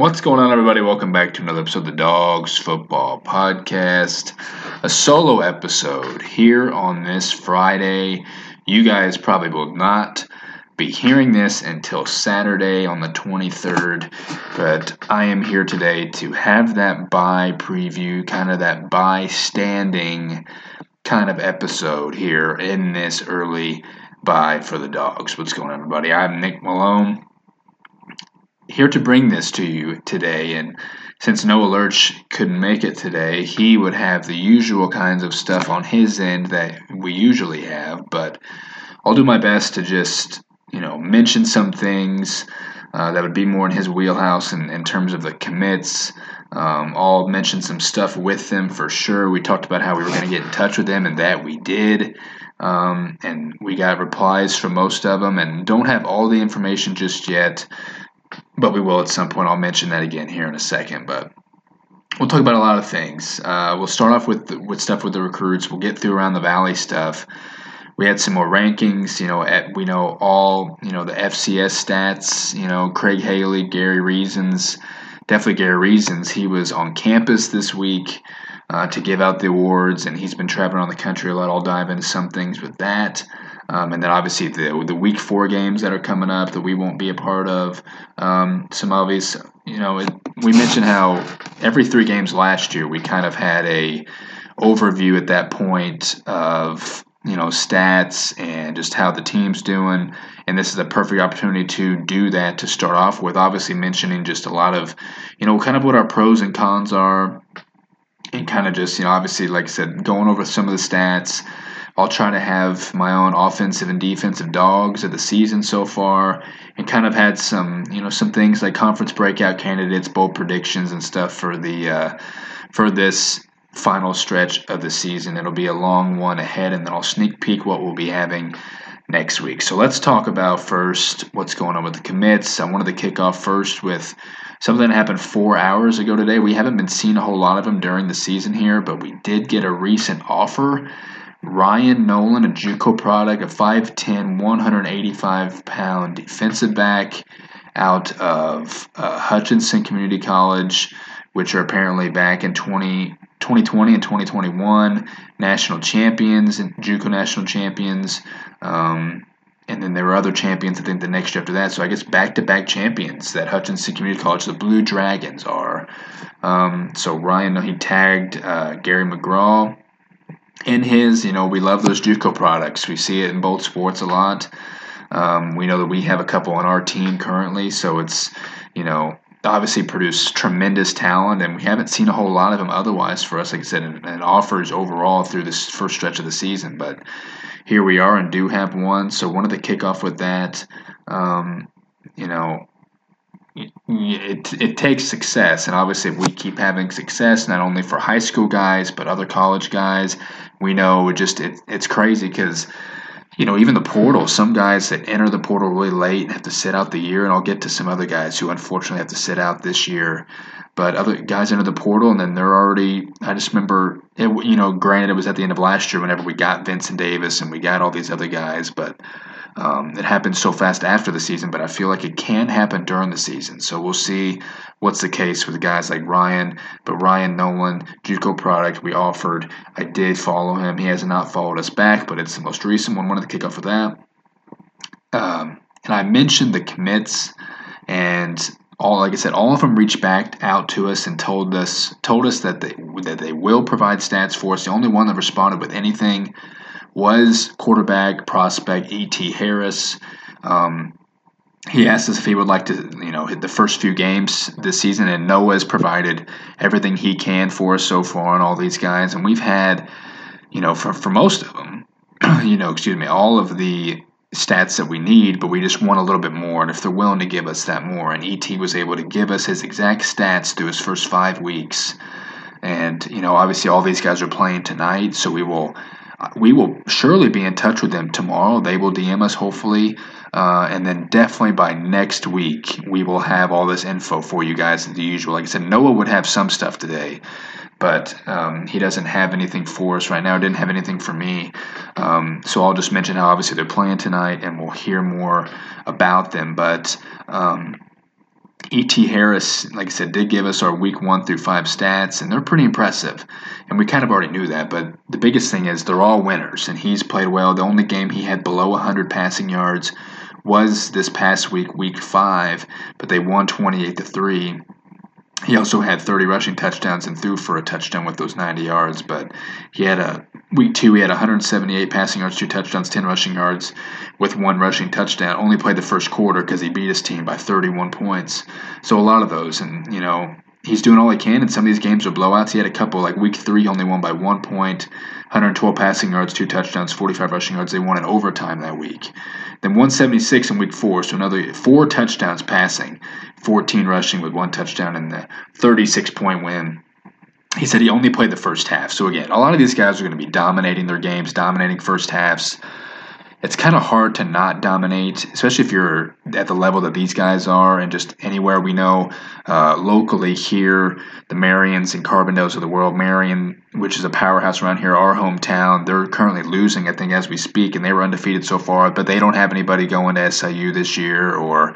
What's going on, everybody? Welcome back to another episode of the Dogs Football Podcast. A solo episode here on this Friday. You guys probably will not be hearing this until Saturday on the 23rd, but I am here today to have that bye preview, kind of that bye standing kind of episode here in this early bye for the Dogs. What's going on, everybody? I'm Nick Malone, here to bring this to you today, and since Noah Lurch couldn't make it today, he would have the usual kinds of stuff on his end that we usually have, but I'll do my best to just, mention some things that would be more in his wheelhouse in terms of the commits. I'll mention some stuff with them for sure. We talked about how we were going to get in touch with them, and that we did. And we got replies from most of them, and don't have all the information just yet, but we will at some point. I'll mention that again here in a second, but we'll talk about a lot of things. We'll start off with stuff with the recruits. We'll get through around the Valley stuff. We had some more rankings, we know all, the FCS stats, Craig Haley, Gary Reasons, definitely Gary Reasons. He was on campus this week to give out the awards, and he's been traveling around the country a lot. I'll dive into some things with that. And then obviously the week 4 games that are coming up that we won't be a part of. Some obvious, we mentioned how every 3 games last year we kind of had a overview at that point of, stats and just how the team's doing. And this is a perfect opportunity to do that to start off with, obviously mentioning just a lot of, kind of what our pros and cons are, and kind of just, obviously, like I said, going over some of the stats. I'll try to have my own offensive and defensive dogs of the season so far, and kind of had some, some things like conference breakout candidates, bowl predictions, and stuff for the for this final stretch of the season. It'll be a long one ahead, and then I'll sneak peek what we'll be having next week. So let's talk about first what's going on with the commits. I wanted to kick off first with something that happened 4 hours ago today. We haven't been seeing a whole lot of them during the season here, but we did get a recent offer. Ryan Nolan, a JUCO product, a 5'10", 185-pound defensive back out of Hutchinson Community College, which are apparently back in 2020 and 2021 national champions and JUCO national champions. And then there were other champions, I think, the next year after that. So I guess back-to-back champions that Hutchinson Community College, the Blue Dragons, are. So Ryan, he tagged Gary McGraw in his, we love those JUCO products. We see it in both sports a lot. We know that we have a couple on our team currently, so it's, obviously produced tremendous talent, and we haven't seen a whole lot of them otherwise for us, like I said, and offers overall through this first stretch of the season. But here we are and do have one, so wanted to kick off with that. It takes success, and obviously if we keep having success, not only for high school guys but other college guys, we know it's crazy because, even the portal, some guys that enter the portal really late and have to sit out the year, and I'll get to some other guys who unfortunately have to sit out this year, but other guys enter the portal and then they're already, I just remember, granted it was at the end of last year whenever we got Vincent Davis and we got all these other guys, but it happens so fast after the season, but I feel like it can happen during the season. So we'll see what's the case with guys like Ryan. But Ryan Nolan, JUCO product, we offered. I did follow him. He has not followed us back, but it's the most recent one. Wanted to kick off with that. And I mentioned the commits, and like I said, all of them reached back out to us and told us that they will provide stats for us. The only one that responded with anything was quarterback prospect E.T. Harris. He asked us if he would like to, hit the first few games this season, and Noah's provided everything he can for us so far on all these guys. And we've had, for most of them, all of the stats that we need, but we just want a little bit more, and if they're willing to give us that more. And E.T. was able to give us his exact stats through his first 5 weeks. And, obviously all these guys are playing tonight, so we will surely be in touch with them tomorrow. They will DM us, hopefully. And then definitely by next week, we will have all this info for you guys as usual. Like I said, Noah would have some stuff today, but he doesn't have anything for us right now. Didn't have anything for me. So I'll just mention how obviously they're playing tonight, and we'll hear more about them. But E.T. Harris, like I said, did give us our week 1 through 5 stats, and they're pretty impressive. And we kind of already knew that, but the biggest thing is they're all winners, and he's played well. The only game he had below 100 passing yards was this past week, week 5, but they won 28-3. He also had 30 rushing touchdowns and threw for a touchdown with those 90 yards, but he had a week 2, he had 178 passing yards, 2 touchdowns, 10 rushing yards with 1 rushing touchdown. Only played the first quarter because he beat his team by 31 points. So a lot of those, and, you know, he's doing all he can, and some of these games are blowouts. He had a couple, like week 3, he only won by 1 point, 112 passing yards, 2 touchdowns, 45 rushing yards. They won in overtime that week. Then 176 in week 4, so another 4 touchdowns passing, 14 rushing with 1 touchdown in the 36-point win. He said he only played the first half. So, again, a lot of these guys are going to be dominating their games, dominating first halves. It's kind of hard to not dominate, especially if you're at the level that these guys are and just anywhere we know locally here, the Marions and Carbondales of the world. Marion, which is a powerhouse around here, our hometown, they're currently losing, I think, as we speak, and they were undefeated so far, but they don't have anybody going to SIU this year or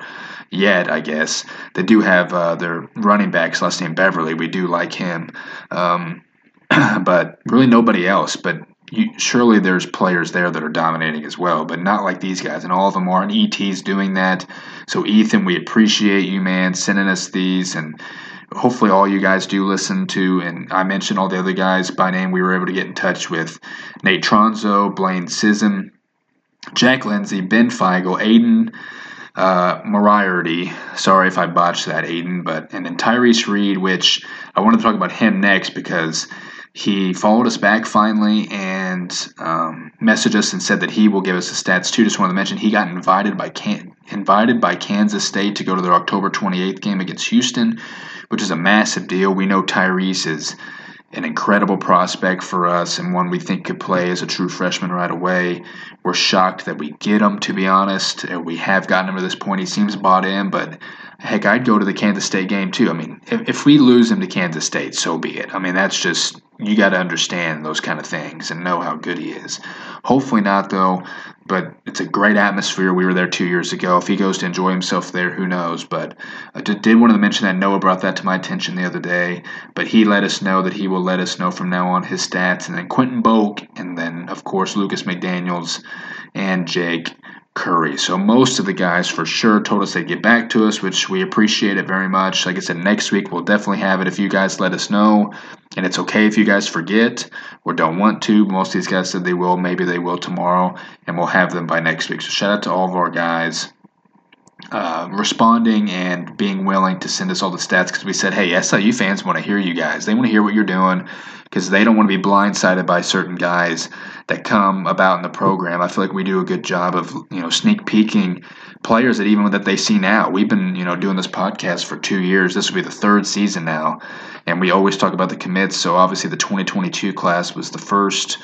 yet, I guess. They do have their running back, Celestine Beverly. We do like him, but really nobody else, but surely there's players there that are dominating as well, but not like these guys, and all of them are, and E.T.'s doing that. So, Ethan, we appreciate you, man, sending us these, and hopefully all you guys do listen to, and I mentioned all the other guys by name. We were able to get in touch with Nate Tronzo, Blaine Sisson, Jack Lindsay, Ben Feigel, Aiden Moriarty, sorry if I botched that, Aiden, and then Tyrese Reed, which I wanted to talk about him next because he followed us back finally and messaged us and said that he will give us the stats too. Just wanted to mention he got invited by Kansas State to go to their October 28th game against Houston, which is a massive deal. We know Tyrese is an incredible prospect for us and one we think could play as a true freshman right away. We're shocked that we get him, to be honest. We have gotten him to this point. He seems bought in, but heck, I'd go to the Kansas State game too. I mean, if we lose him to Kansas State, so be it. I mean, that's just, you got to understand those kind of things and know how good he is. Hopefully not, though, but it's a great atmosphere. We were there 2 years ago. If he goes to enjoy himself there, who knows? But I did want to mention that Noah brought that to my attention the other day, but he let us know that he will let us know from now on his stats. And then Quentin Boak, and then, of course, Lucas McDaniels and Jake Curry. So most of the guys for sure told us they'd get back to us, which we appreciate it very much. Like I said, next week we'll definitely have it if you guys let us know. And it's okay if you guys forget or don't want to. Most of these guys said they will. Maybe they will tomorrow, and we'll have them by next week. So shout out to all of our guys responding and being willing to send us all the stats, because we said, hey, SIU fans want to hear you guys. They want to hear what you're doing, because they don't want to be blindsided by certain guys that come about in the program. I feel like we do a good job of, you know, sneak peeking players that even that they see now. We've been, you know, doing this podcast for 2 years. This will be the 3rd season now, and we always talk about the commits. So obviously the 2022 class was the first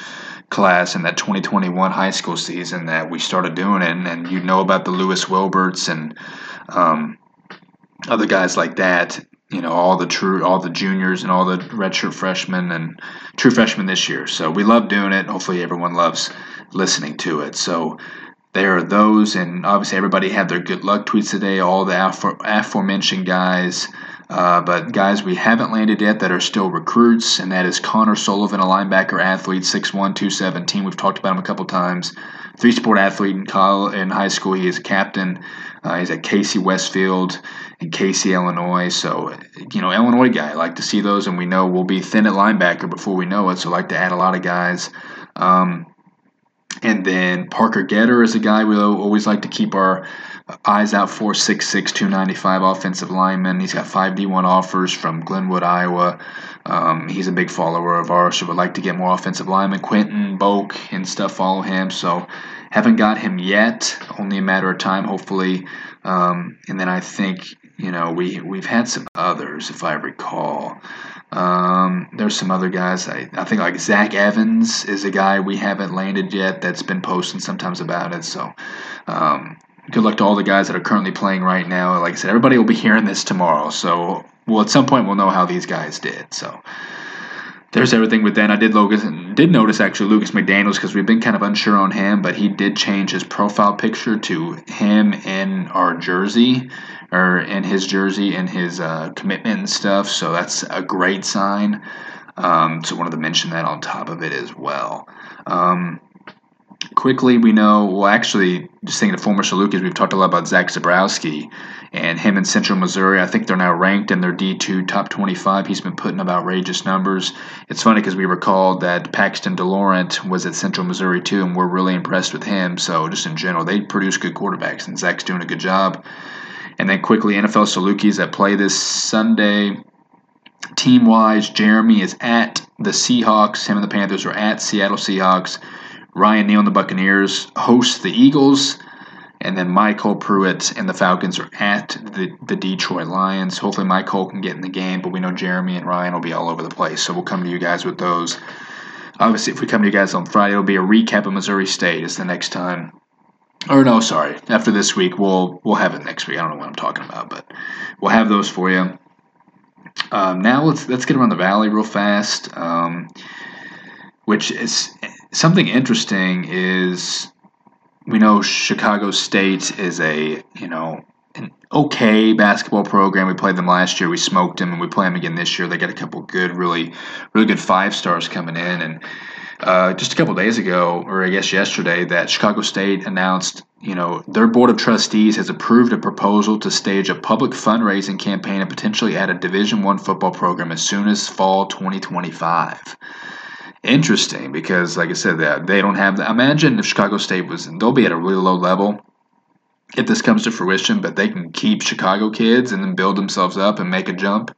class in that 2021 high school season that we started doing it, and you know about the Lewis Wilberts and other guys like that. You know, all the juniors and all the redshirt freshmen and true freshmen this year. So we love doing it. Hopefully everyone loves listening to it. So there are those, and obviously everybody had their good luck tweets today, all the aforementioned guys. But guys we haven't landed yet that are still recruits, and that is Connor Sullivan, a linebacker athlete, 6'1", 217. We've talked about him a couple times. 3-sport athlete in high school. He is a captain. He's at Casey Westfield and Casey, Illinois. So, you know, Illinois guy. I like to see those, and we know we'll be thin at linebacker before we know it, so I like to add a lot of guys. And then Parker Getter is a guy we always like to keep our eyes out for, 6'6", 295 offensive lineman. He's got 5 D1 offers from Glenwood, Iowa. He's a big follower of ours, so would like to get more offensive linemen. Quentin Boak and stuff follow him, so haven't got him yet. Only a matter of time, hopefully. And then I think, you know, we've had some others, if I recall. There's some other guys. I think like Zach Evans is a guy we haven't landed yet that's been posting sometimes about it. So, good luck to all the guys that are currently playing right now. Like I said, everybody will be hearing this tomorrow. So, well, at some point we'll know how these guys did. So, there's everything with that. I did notice actually Lucas McDaniels, because we've been kind of unsure on him, but he did change his profile picture to him in our jersey or in his jersey and his commitment and stuff. So that's a great sign. So wanted to mention that on top of it as well. Quickly, we know, well, actually, just thinking of former Salukis, we've talked a lot about Zach Zebrowski and him in Central Missouri. I think they're now ranked in their D2 top 25. He's been putting up outrageous numbers. It's funny because we recalled that Paxton DeLaurent was at Central Missouri too, and we're really impressed with him. So just in general, they produce good quarterbacks, and Zach's doing a good job. And then quickly, NFL Salukis that play this Sunday. Team-wise, Jeremy is at the Seahawks. Him and the Panthers are at Seattle Seahawks. Ryan Neal and the Buccaneers host the Eagles. And then Michael Pruitt and the Falcons are at the Detroit Lions. Hopefully Michael can get in the game, but we know Jeremy and Ryan will be all over the place. So we'll come to you guys with those. Obviously, if we come to you guys on Friday, it'll be a recap of Missouri State. It's the next time. Or no, sorry. After this week, we'll have it next week. I don't know what I'm talking about, but we'll have those for you. Now let's get around the Valley real fast, which is something interesting. Is we know Chicago State is an okay basketball program. We played them last year. We smoked them, and we play them again this year. They got a couple good, really, really good 5-stars coming in, and just a couple days ago, or I guess yesterday, that Chicago State announced, their board of trustees has approved a proposal to stage a public fundraising campaign and potentially add a Division I football program as soon as fall 2025. Interesting, because like I said, that they don't have that. Imagine if Chicago State they'll be at a really low level if this comes to fruition, but they can keep Chicago kids and then build themselves up and make a jump.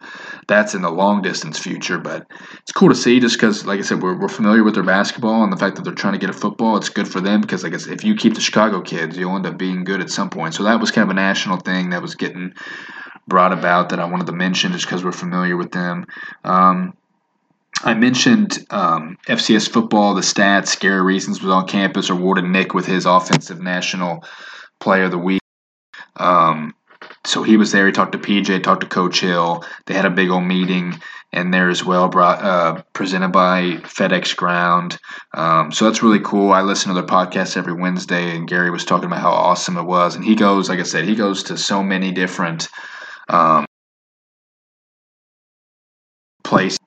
That's in the long-distance future, but it's cool to see just because, like I said, we're familiar with their basketball, and the fact that they're trying to get a football, it's good for them because, like I said, if you keep the Chicago kids, you'll end up being good at some point. So that was kind of a national thing that was getting brought about that I wanted to mention just because we're familiar with them. I mentioned FCS football, the stats. Scary Reasons was on campus, awarded Nick with his Offensive National Player of the Week. So he was there. He talked to PJ, talked to Coach Hill. They had a big old meeting in there as well, presented by FedEx Ground. So that's really cool. I listen to their podcast every Wednesday, and Gary was talking about how awesome it was. And he goes, like I said, he goes to so many different places.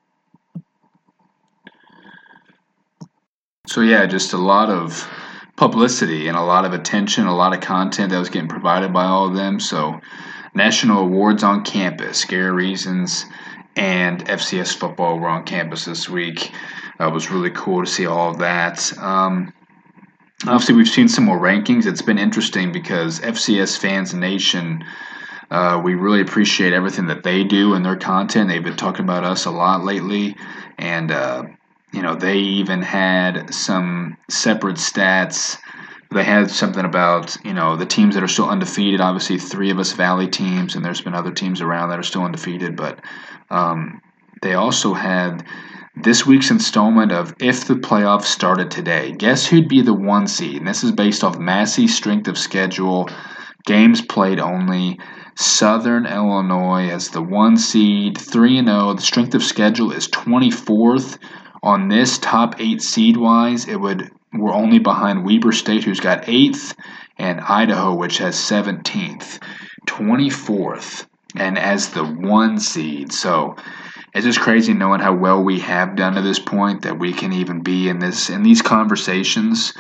So, yeah, just a lot of publicity and a lot of attention, a lot of content that was getting provided by all of them. So, national awards on campus, Scary Reasons, and FCS football were on campus this week. It was really cool to see all of that. Obviously, we've seen some more rankings. It's been interesting because FCS Fans Nation, we really appreciate everything that they do and their content. They've been talking about us a lot lately, and they even had some separate stats. They had something about, the teams that are still undefeated. Obviously, three of us Valley teams, and there's been other teams around that are still undefeated. But they also had this week's installment of If the Playoffs Started Today. Guess who'd be the 1 seed? And this is based off Massey's strength of schedule, games played only. Southern Illinois as the 1 seed, 3-0. The strength of schedule is 24th. On this, top 8 seed-wise, we're only behind Weber State, who's got 8th, and Idaho, which has 17th, 24th, and as the 1 seed. So it's just crazy knowing how well we have done to this point that we can even be in these conversations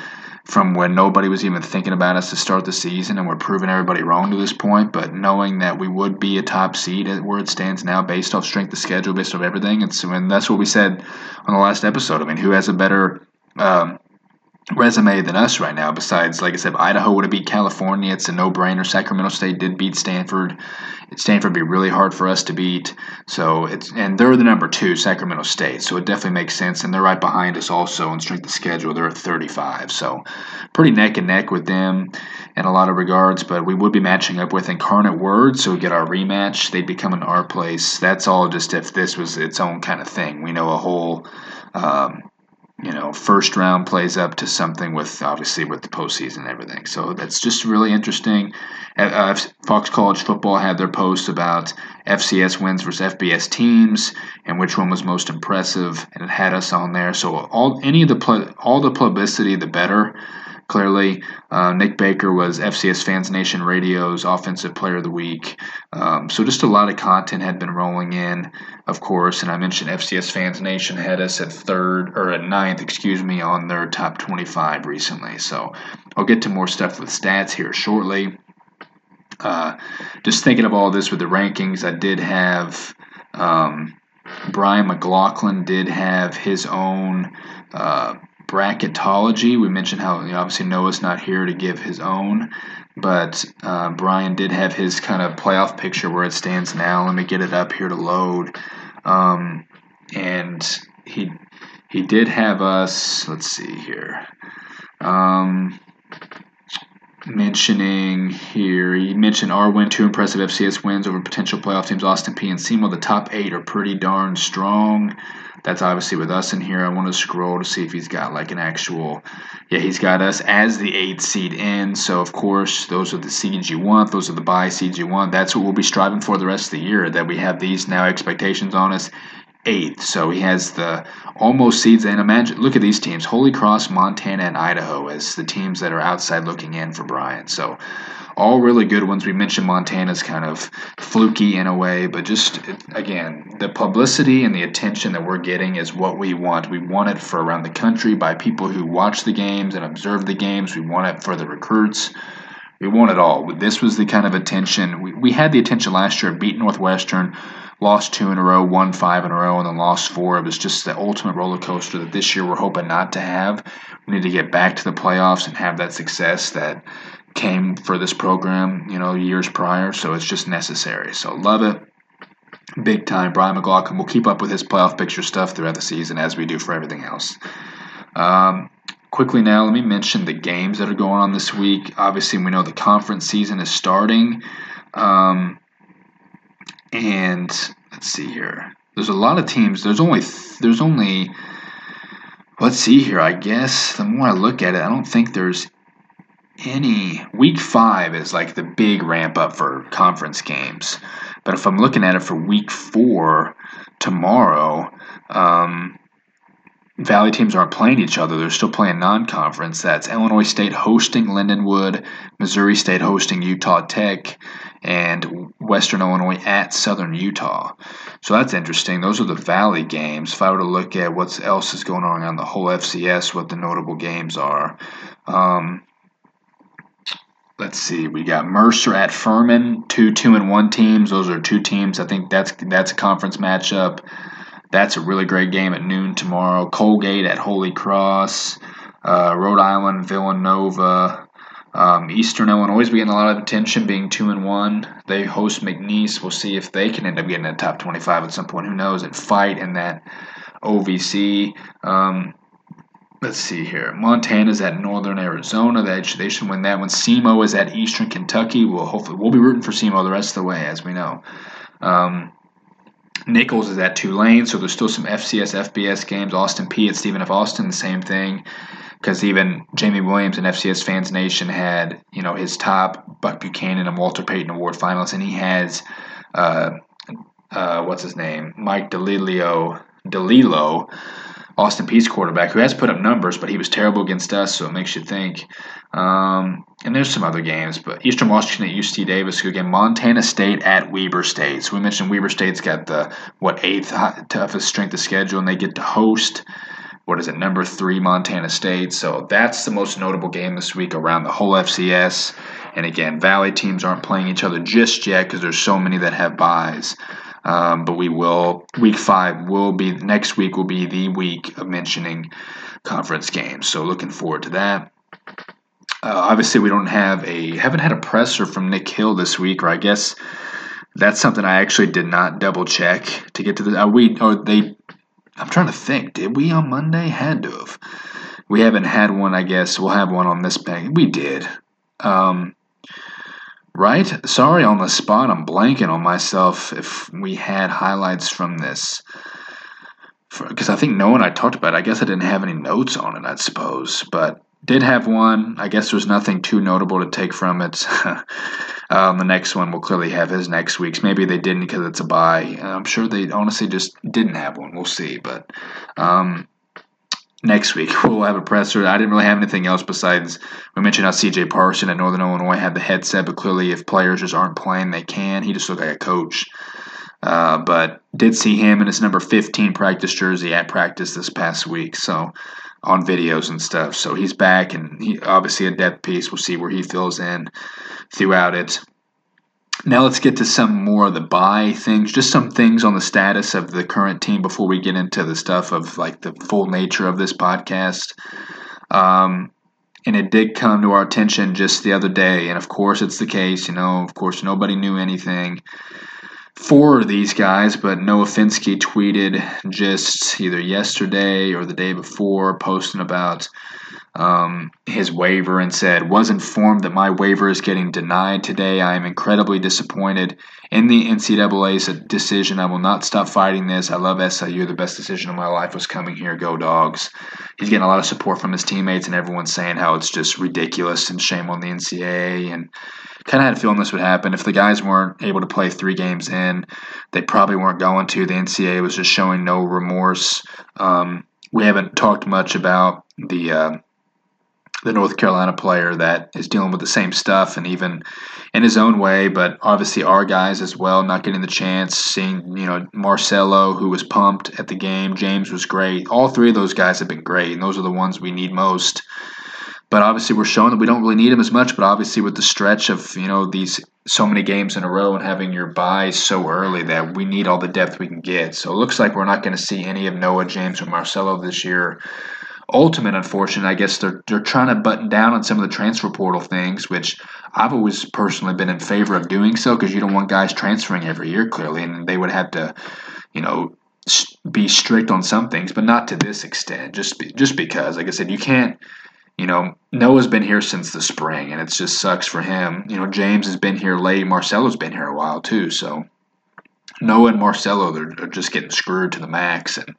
from when nobody was even thinking about us to start the season, and we're proving everybody wrong to this point. But knowing that we would be a top seed where it stands now based off strength of schedule, based off everything, and that's what we said on the last episode. I mean, who has a better resume than us right now besides, like I said, Idaho would have beat California. It's a no-brainer. Sacramento State did beat Stanford. Stanford would be really hard for us to beat. And they're the number 2, Sacramento State, so it definitely makes sense. And they're right behind us also in strength of schedule. They're at 35, so pretty neck and neck with them in a lot of regards. But we would be matching up with Incarnate Word, so we get our rematch. They'd be coming to our place. That's all just if this was its own kind of thing. We know a whole first round plays up to something with the postseason and everything. So that's just really interesting. Fox College Football had their post about FCS wins versus FBS teams and which one was most impressive, and it had us on there. So all the publicity, the better. Clearly, Nick Baker was FCS Fans Nation Radio's Offensive Player of the Week. So just a lot of content had been rolling in, of course. And I mentioned FCS Fans Nation had us at ninth, on their top 25 recently. So I'll get to more stuff with stats here shortly. Just thinking of all this with the rankings, I did have Brian McLaughlin did have his own bracketology. We mentioned how, obviously Noah's not here to give his own, but Brian did have his kind of playoff picture where it stands now. Let me get it up here to load. And he did have us, let's see here, mentioning here, he mentioned our win, two impressive FCS wins over potential playoff teams, Austin Peay and Seymour. The top eight are pretty darn strong. That's obviously with us in here. I want to scroll to see if he's got like an actual, he's got us as the 8th seed in. So, of course, those are the seeds you want. Those are the bye seeds you want. That's what we'll be striving for the rest of the year, that we have these now expectations on us. 8th, so he has the almost seeds. And imagine, look at these teams: Holy Cross, Montana, and Idaho as the teams that are outside looking in for Brian. So, all really good ones. We mentioned Montana's kind of fluky in a way, but just again, the publicity and the attention that we're getting is what we want. We want it for around the country by people who watch the games and observe the games. We want it for the recruits. We want it all. This was the kind of attention we had. The attention last year, beat Northwestern, lost 2 in a row, won 5 in a row, and then lost 4. It was just the ultimate roller coaster that this year we're hoping not to have. We need to get back to the playoffs and have that success that came for this program, years prior. So it's just necessary. So love it. Big time. Brian McLaughlin will keep up with his playoff picture stuff throughout the season as we do for everything else. Quickly now, let me mention the games that are going on this week. Obviously, we know the conference season is starting. And let's see here. There's a lot of teams. There's only. Let's see here. I guess the more I look at it, I don't think there's any. Week 5 is like the big ramp up for conference games. But if I'm looking at it for week 4 tomorrow, Valley teams aren't playing each other. They're still playing non-conference. That's Illinois State hosting Lindenwood, Missouri State hosting Utah Tech, and Western Illinois at Southern Utah. So that's interesting. Those are the Valley games. If I were to look at what else is going on around the whole FCS, what the notable games are. Let's see. We got Mercer at Furman, 2-2-1 teams. Those are two teams. I think that's a conference matchup. That's a really great game at noon tomorrow. Colgate at Holy Cross, Rhode Island, Villanova, Eastern Illinois is getting a lot of attention, being 2-1. They host McNeese. We'll see if they can end up getting in the top 25 at some point. Who knows? And fight in that OVC. Let's see here. Montana's at Northern Arizona. They should win that one. SEMO is at Eastern Kentucky. We'll be rooting for SEMO the rest of the way, as we know. Nichols is at Tulane, so there's still some FCS, FBS games. Austin Peay at Stephen F. Austin, the same thing, because even Jamie Williams and FCS Fans Nation had, his top Buck Buchanan and Walter Payton Award finalists, and he has, Mike DeLillo, Austin Peay's quarterback, who has put up numbers, but he was terrible against us, so it makes you think. And there's some other games, but Eastern Washington at UC Davis, who again, Montana State at Weber State. So we mentioned Weber State's got the 8th toughest strength of schedule, and they get to host number 3 Montana State. So that's the most notable game this week around the whole FCS. And again, Valley teams aren't playing each other just yet because there's so many that have byes. But we will, week 5 will be, next week will be the week of mentioning conference games. So looking forward to that. Obviously we haven't had a presser from Nick Hill this week, or I guess that's something I actually did not double check to get to the, I'm trying to think, did we on Monday? Had to have. We haven't had one, I guess. We'll have one on this back. We did. Right? Sorry, on the spot, I'm blanking on myself if we had highlights from this. Because I think Noah and I talked about it. I guess I didn't have any notes on it, I suppose. But did have one. I guess there's nothing too notable to take from it. The next one will clearly have his next week's. Maybe they didn't because it's a bye. I'm sure they honestly just didn't have one. We'll see. But next week we'll have a presser. I didn't really have anything else besides we mentioned how C.J. Parson at Northern Illinois had the headset, but clearly if players just aren't playing, they can. He just looked like a coach. But did see him in his number 15 practice jersey at practice this past week, so on videos and stuff. So he's back, and he obviously a depth piece. We'll see where he fills in throughout it. Now let's get to some more of the bye things, just some things on the status of the current team before we get into the stuff of like the full nature of this podcast. And it did come to our attention just the other day, and of course it's the case, of course nobody knew anything. For these guys, but Noah Finsky tweeted just either yesterday or the day before posting about his waiver and said, "Was informed that my waiver is getting denied today. I am incredibly disappointed in the NCAA's decision. I will not stop fighting this. I love SIU. The best decision of my life was coming here. Go Dogs." He's getting a lot of support from his teammates, and everyone's saying how it's just ridiculous and shame on the NCAA, and kind of had a feeling this would happen. If the guys weren't able to play three games in, they probably weren't going to. The NCAA was just showing no remorse. We haven't talked much about the North Carolina player that is dealing with the same stuff, and even in his own way, but obviously our guys as well not getting the chance, seeing Marcelo, who was pumped at the game. James was great. All three of those guys have been great, and those are the ones we need most. But obviously, we're showing that we don't really need him as much. But obviously, with the stretch of these so many games in a row and having your buys so early, that we need all the depth we can get. So it looks like we're not going to see any of Noah, James, or Marcelo this year. Ultimate, unfortunately, I guess they're trying to button down on some of the transfer portal things, which I've always personally been in favor of doing so because you don't want guys transferring every year, clearly, and they would have to, be strict on some things, but not to this extent. Just because, like I said, you can't. Noah's been here since the spring, and it just sucks for him. James has been here late. Marcelo's been here a while, too. So Noah and Marcelo, they're just getting screwed to the max. And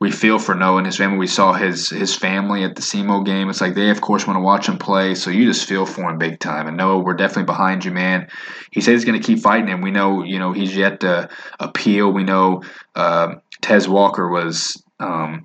we feel for Noah and his family. We saw his family at the SEMO game. It's like they, of course, want to watch him play. So you just feel for him big time. And Noah, we're definitely behind you, man. He said he's going to keep fighting, and we know, he's yet to appeal. We know Tez Walker was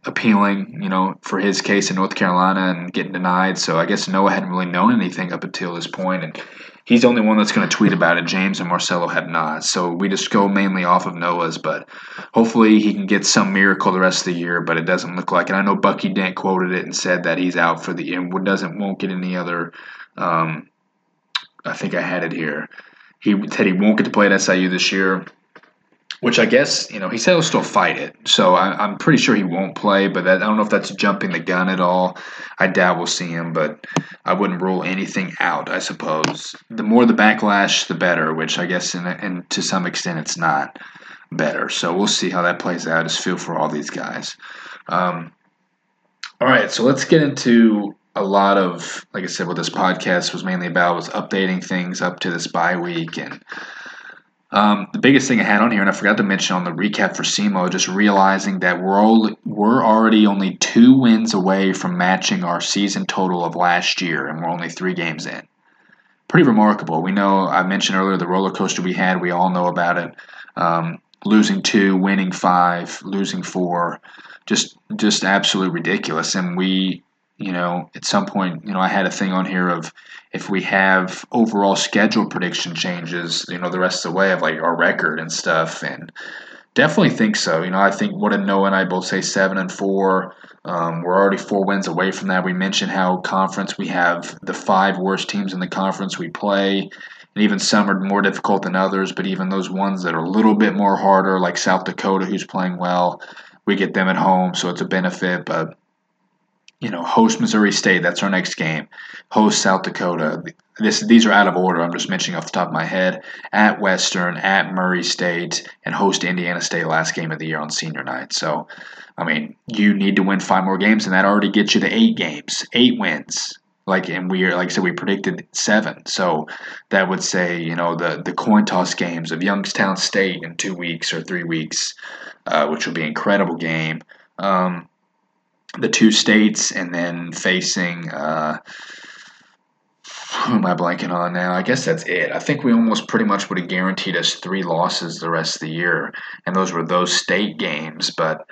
appealing, for his case in North Carolina and getting denied. So I guess Noah hadn't really known anything up until this point, and he's the only one that's going to tweet about it. James and Marcelo have not. So we just go mainly off of Noah's, but hopefully he can get some miracle the rest of the year, but it doesn't look like it. I know Bucky Dent quoted it and said that he's out for the year and won't get any other, I think I had it here. He said he won't get to play at SIU this year. Which I guess, he said he'll still fight it. So I'm pretty sure he won't play, but I don't know if that's jumping the gun at all. I doubt we'll see him, but I wouldn't rule anything out, I suppose. The more the backlash, the better, which I guess, and to some extent, it's not better. So we'll see how that plays out. Just feel for all these guys. All right, so let's get into a lot of, like I said, what this podcast was mainly about was updating things up to this bye week and the biggest thing I had on here, and I forgot to mention on the recap for SEMO, just realizing that we're already only 2 wins away from matching our season total of last year, and we're only 3 games in. Pretty remarkable. We know, I mentioned earlier, the roller coaster we had. We all know about it. Losing 2, winning 5, losing 4, just absolutely ridiculous. And we, at some point, I had a thing on here of if we have overall schedule prediction changes, the rest of the way of like our record and stuff, and definitely think so. I think what Noah and I both say 7-4. We're already 4 wins away from that. We mentioned how conference we have the 5 worst teams in the conference we play. And even some are more difficult than others, but even those ones that are a little bit more harder, like South Dakota, who's playing well, we get them at home, so it's a benefit, but host Missouri State, that's our next game. Host South Dakota. These are out of order. I'm just mentioning off the top of my head. At Western, at Murray State, and host Indiana State last game of the year on senior night. So, you need to win 5 more games, and that already gets you to 8 games, 8 wins. And we, like I said, we predicted 7. So that would say, the coin toss games of Youngstown State in 2 weeks or 3 weeks, which will be an incredible game. The 2 states, and then facing who am I blanking on now? I guess that's it. I think we almost pretty much would have guaranteed us 3 losses the rest of the year, and those were those state games. But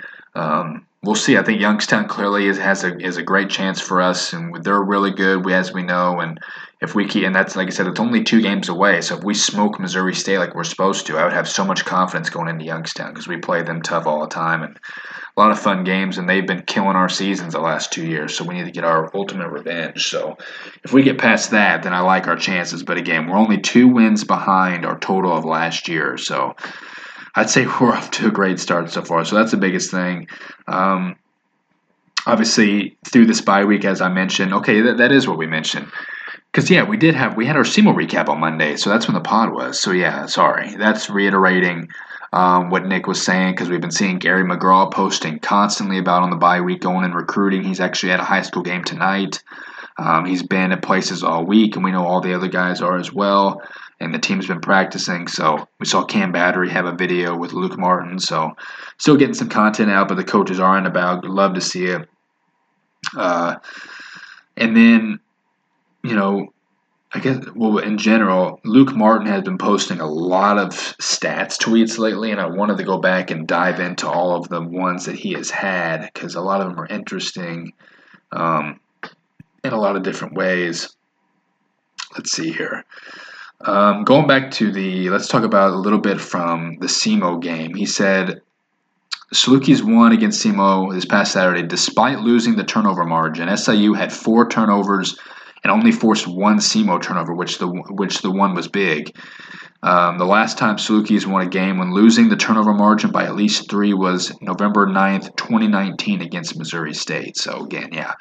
We'll see. I think Youngstown clearly has a great chance for us, and they're really good, as we know. And if we keep, and that's like I said, it's only 2 games away. So if we smoke Missouri State like we're supposed to, I would have so much confidence going into Youngstown because we play them tough all the time and a lot of fun games. And they've been killing our seasons the last 2 years, so we need to get our ultimate revenge. So if we get past that, then I like our chances. But again, we're only 2 wins behind our total of last year, so I'd say we're off to a great start so far, so that's the biggest thing. Obviously, through this bye week, as I mentioned, okay, that is what we mentioned. Because, yeah, we had our SEMO recap on Monday, so that's when the pod was. So, yeah, sorry. That's reiterating what Nick was saying, because we've been seeing Gary McGraw posting constantly about on the bye week going and recruiting. He's actually at a high school game tonight. He's been at places all week, and we know all the other guys are as well. And the team's been practicing, so we saw Cam Battery have a video with Luke Martin, so still getting some content out, but the coaches are in about. Love to see it. And then, I guess, in general, Luke Martin has been posting a lot of stats tweets lately, and I wanted to go back and dive into all of the ones that he has had, because a lot of them are interesting in a lot of different ways. Let's see here. Going back to let's talk about a little bit from the SEMO game. He said, Salukis won against SEMO this past Saturday despite losing the turnover margin. SIU had 4 turnovers and only forced 1 SEMO turnover, which the one was big. The last time Salukis won a game when losing the turnover margin by at least 3 was November 9th, 2019 against Missouri State. So, again, yeah.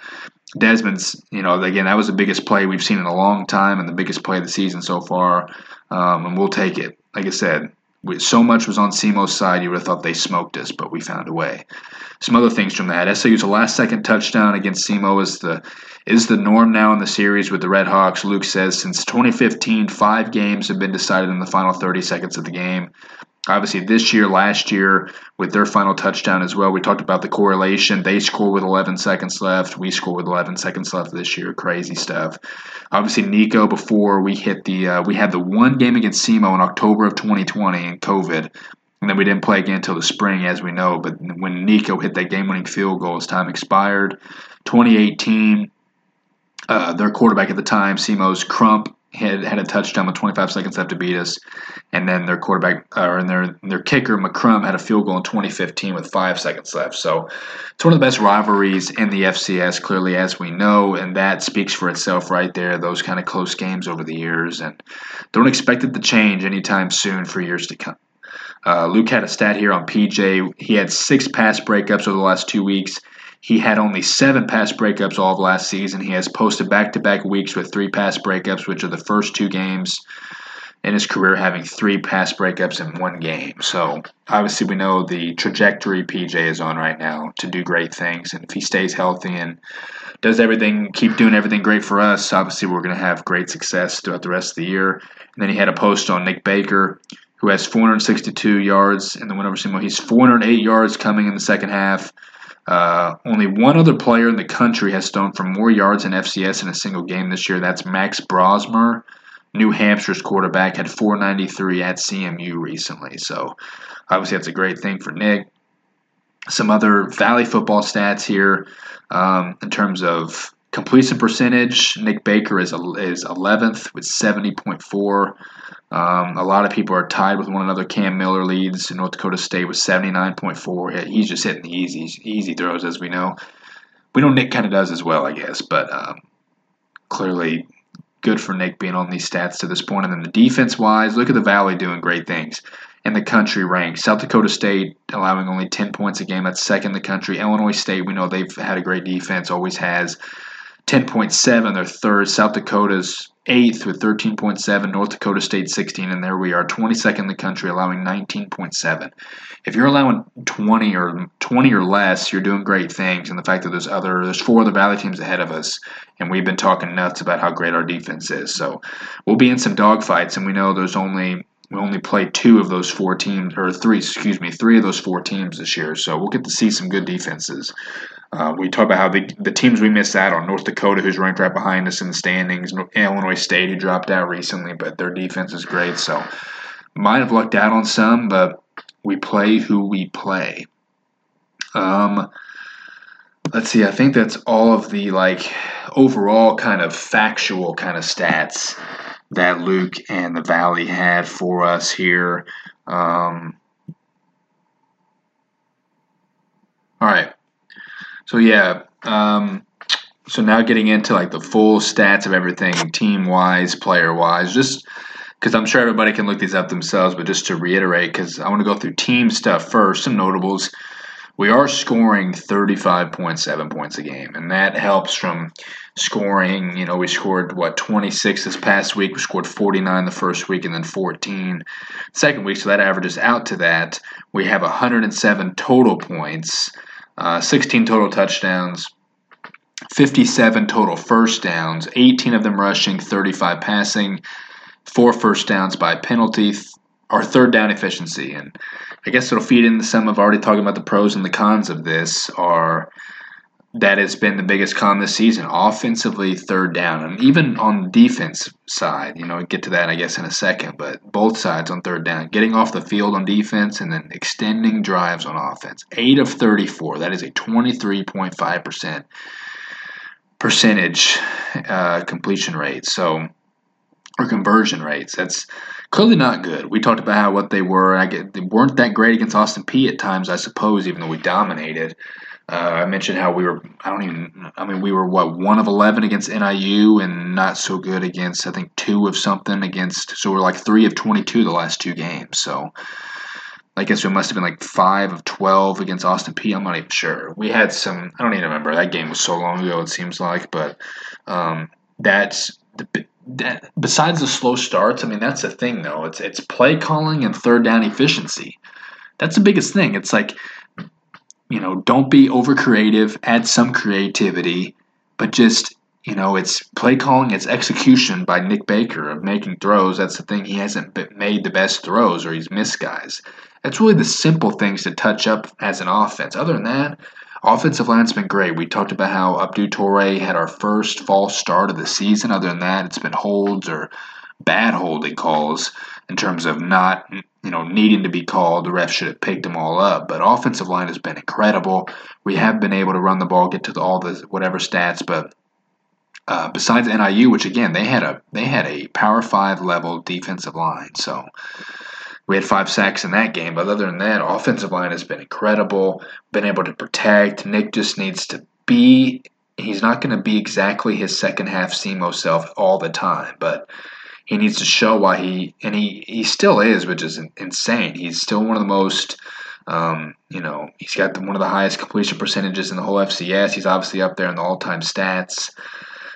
Desmond's, again, that was the biggest play we've seen in a long time and the biggest play of the season so far, and we'll take it. Like I said, so much was on SEMO's side, you would have thought they smoked us, but we found a way. Some other things from that. SIU's last-second touchdown against SEMO is the norm now in the series with the Red Hawks. Luke says since 2015, 5 games have been decided in the final 30 seconds of the game. Obviously, this year, last year, with their final touchdown as well, we talked about the correlation. They score with 11 seconds left. We score with 11 seconds left this year. Crazy stuff. Obviously, Nico, before we hit we had the one game against SEMO in October of 2020 in COVID, and then we didn't play again until the spring, as we know. But when Nico hit that game-winning field goal, his time expired. 2018, their quarterback at the time, SEMO's Crump, had a touchdown with 25 seconds left to beat us, and then their quarterback their kicker McCrum had a field goal in 2015 with 5 seconds left. So it's one of the best rivalries in the FCS, clearly, as we know, and that speaks for itself right there. Those kind of close games over the years, and don't expect it to change anytime soon for years to come. Luke had a stat here on PJ. He had 6 pass breakups over the last 2 weeks. He had only 7 pass breakups all of last season. He has posted back-to-back weeks with 3 pass breakups, which are the first 2 games in his career having 3 pass breakups in 1 game. So obviously we know the trajectory PJ is on right now to do great things. And if he stays healthy and does everything, keep doing everything great for us, obviously we're going to have great success throughout the rest of the year. And then he had a post on Nick Baker, who has 462 yards in the win over SEMO. He's 408 yards coming in the second half. Only one other player in the country has thrown for more yards in FCS in a single game this year. That's Max Brosmer, New Hampshire's quarterback, had 493 at CMU recently. So obviously that's a great thing for Nick. Some other Valley football stats here in terms of completion percentage. Nick Baker is 11th with 70.4. A lot of people are tied with one another. Cam Miller leads North Dakota State with 79.4. He's just hitting the easy throws, as we know. We know Nick kind of does as well, I guess, but clearly good for Nick being on these stats to this point. And then the defense-wise, look at the Valley doing great things. In the country ranks, South Dakota State allowing only 10 points a game. That's second in the country. Illinois State, we know they've had a great defense, always has. 10.7, they're third. South Dakota's 8th with 13.7. North Dakota State 16, and there we are, 22nd in the country, allowing 19.7. If you're allowing 20 or less, you're doing great things. And the fact that there's 4 other Valley teams ahead of us, and we've been talking nuts about how great our defense is. So we'll be in some dogfights, and we know we only play 2 of those 4 teams, or 3 of those 4 teams this year. So we'll get to see some good defenses. We talk about how the teams we missed out on, North Dakota, who's ranked right behind us in the standings, Illinois State, who dropped out recently, but their defense is great. So might have lucked out on some, but we play who we play. Let's see. I think that's all of the overall kind of factual kind of stats that Luke and the Valley had for us here. All right. So yeah. So now getting into the full stats of everything, team-wise, player-wise, just because I'm sure everybody can look these up themselves, but just to reiterate, because I want to go through team stuff first, some notables. We are scoring 35.7 points a game, and that helps from scoring. You know, we scored, 26 this past week. We scored 49 the first week and then 14 the second week, so that averages out to that. We have 107 total points, 16 total touchdowns, 57 total first downs, 18 of them rushing, 35 passing, 4 first downs by penalty, our third down efficiency. And I guess it'll feed into some of already talking about the pros and the cons of this are that it's been the biggest con this season, offensively third down. And even on the defense side, get to that, I guess, in a second, but both sides on third down, getting off the field on defense and then extending drives on offense. 8 of 34, that is a 23.5% percentage completion rate, or conversion rates. That's clearly not good. We talked about how what they were. They weren't that great against Austin Peay at times, I suppose, even though we dominated. I mentioned how we were, 1 of 11 against NIU and not so good against, I think, 2 of something against. So we're 3 of 22 the last 2 games. So I guess we must have been 5 of 12 against Austin Peay. I'm not even sure. We had some – I don't even remember. That game was so long ago, it seems like. But that's – besides the slow starts, that's the thing, though. It's play calling and third down efficiency. That's the biggest thing. It's don't be over creative, add some creativity, but just, it's play calling, it's execution by Nick Baker of making throws. That's the thing. He hasn't made the best throws, or he's missed guys. That's really the simple things to touch up as an offense. Other than that, offensive line's been great. We talked about how Abdou Touré had our first false start of the season. Other than that, it's been holds or bad holding calls in terms of not, needing to be called. The ref should have picked them all up. But offensive line has been incredible. We have been able to run the ball, get to all the whatever stats. But besides NIU, which again they had a Power 5 level defensive line, so. We had 5 sacks in that game, but other than that, offensive line has been incredible, been able to protect. Nick just needs to be – he's not going to be exactly his second-half SEMO self all the time, but he needs to show why he – and he still is, which is insane. He's still one of the most he's got one of the highest completion percentages in the whole FCS. He's obviously up there in the all-time stats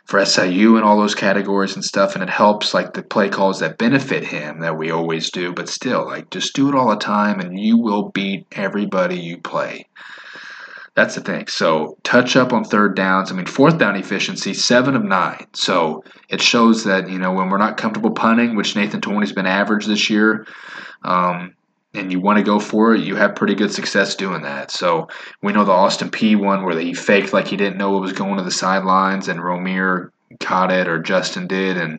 for SIU and all those categories and stuff, and it helps, the play calls that benefit him that we always do, but still, just do it all the time, and you will beat everybody you play. That's the thing. So, touch up on third downs. Fourth down efficiency, 7 of 9. So, it shows that, when we're not comfortable punting, which Nathan Torney's been average this year, and you want to go for it, you have pretty good success doing that. So we know the Austin Peay one where he faked he didn't know it was going to the sidelines, and Romier caught it, or Justin did, and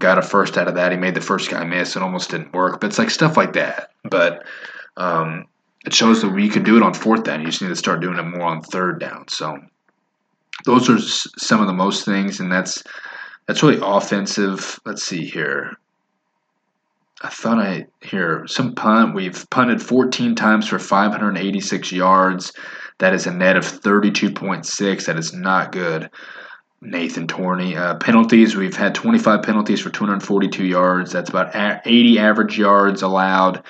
got a first out of that. He made the first guy miss. It almost didn't work. But it's stuff like that. But it shows that you can do it on fourth down. You just need to start doing it more on third down. So those are some of the most things, and that's really offensive. Let's see here. We've punted 14 times for 586 yards. That is a net of 32.6. That is not good, Nathan Torney. Penalties, we've had 25 penalties for 242 yards. That's about 80 average yards allowed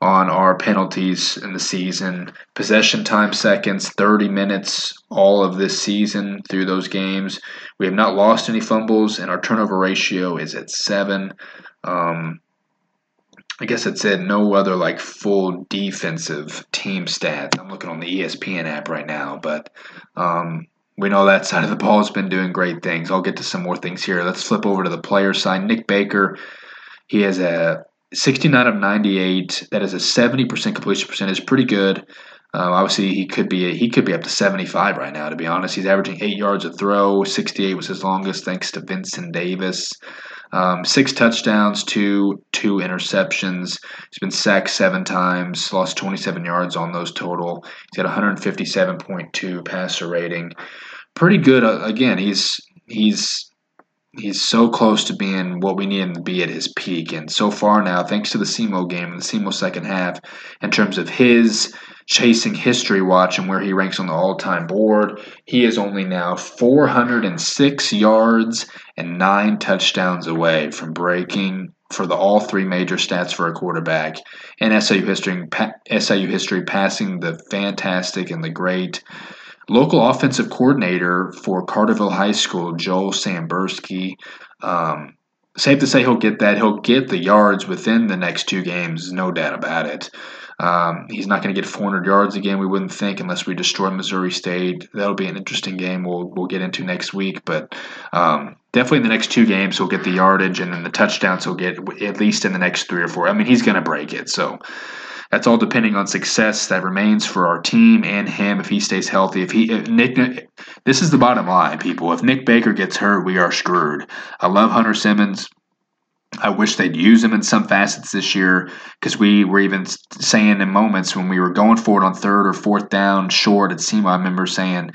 on our penalties in the season. Possession time seconds, 30 minutes all of this season through those games. We have not lost any fumbles, and our turnover ratio is at 7. I guess it said no other full defensive team stats. I'm looking on the ESPN app right now, but we know that side of the ball has been doing great things. I'll get to some more things here. Let's flip over to the player side. Nick Baker, he has a 69 of 98. That is a 70% completion percentage. Pretty good. Obviously, he could be up to 75 right now, to be honest. He's averaging 8 yards a throw. 68 was his longest, thanks to Vincent Davis. Six touchdowns, two interceptions. He's been sacked seven times, lost 27 yards on those total. He's got 157.2 passer rating. Pretty good. Again, he's so close to being what we need him to be at his peak. And so far now, thanks to the SEMO game and the SEMO second half, in terms of his chasing history watch and where he ranks on the all-time board, he is only now 406 yards and 9 touchdowns away from breaking for the all three major stats for a quarterback in SIU history, passing the fantastic and the great local offensive coordinator for Carterville High School, Joel Sambursky. Safe to say he'll get that. He'll get the yards within the next two games, no doubt about it. He's not going to get 400 yards again, we wouldn't think, unless we destroy Missouri State. That'll be an interesting game we'll get into next week. But definitely in the next two games, he'll get the yardage, and then the touchdowns he'll get at least in the next three or four. I mean, he's going to break it, so that's all depending on success that remains for our team and him if he stays healthy. This is the bottom line, people. If Nick Baker gets hurt, we are screwed. I love Hunter Simmons. I wish they'd use him in some facets this year, because we were even saying in moments when we were going for it on third or fourth down short at SEMO, I remember saying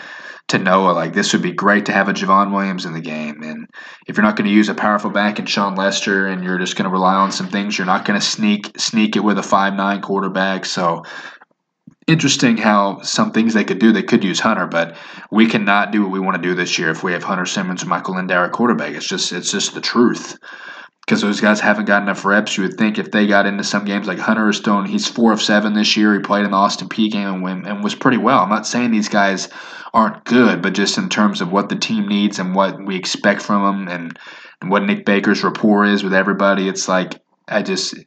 to Noah, like, this would be great to have a Javon Williams in the game. And if you're not going to use a powerful back in Sean Lester and you're just going to rely on some things, you're not going to sneak it with a 5'9 quarterback. So interesting how some things they could do. They could use Hunter, but we cannot do what we want to do this year if we have Hunter Simmons and Michael Lindauer quarterback. It's just the truth. Because those guys haven't got enough reps. You would think if they got into some games, like Hunter is still, he's 4 of 7 this year. He played in the Austin Peay game and was pretty well. I'm not saying these guys aren't good, but just in terms of what the team needs and what we expect from them and what Nick Baker's rapport is with everybody, it's like,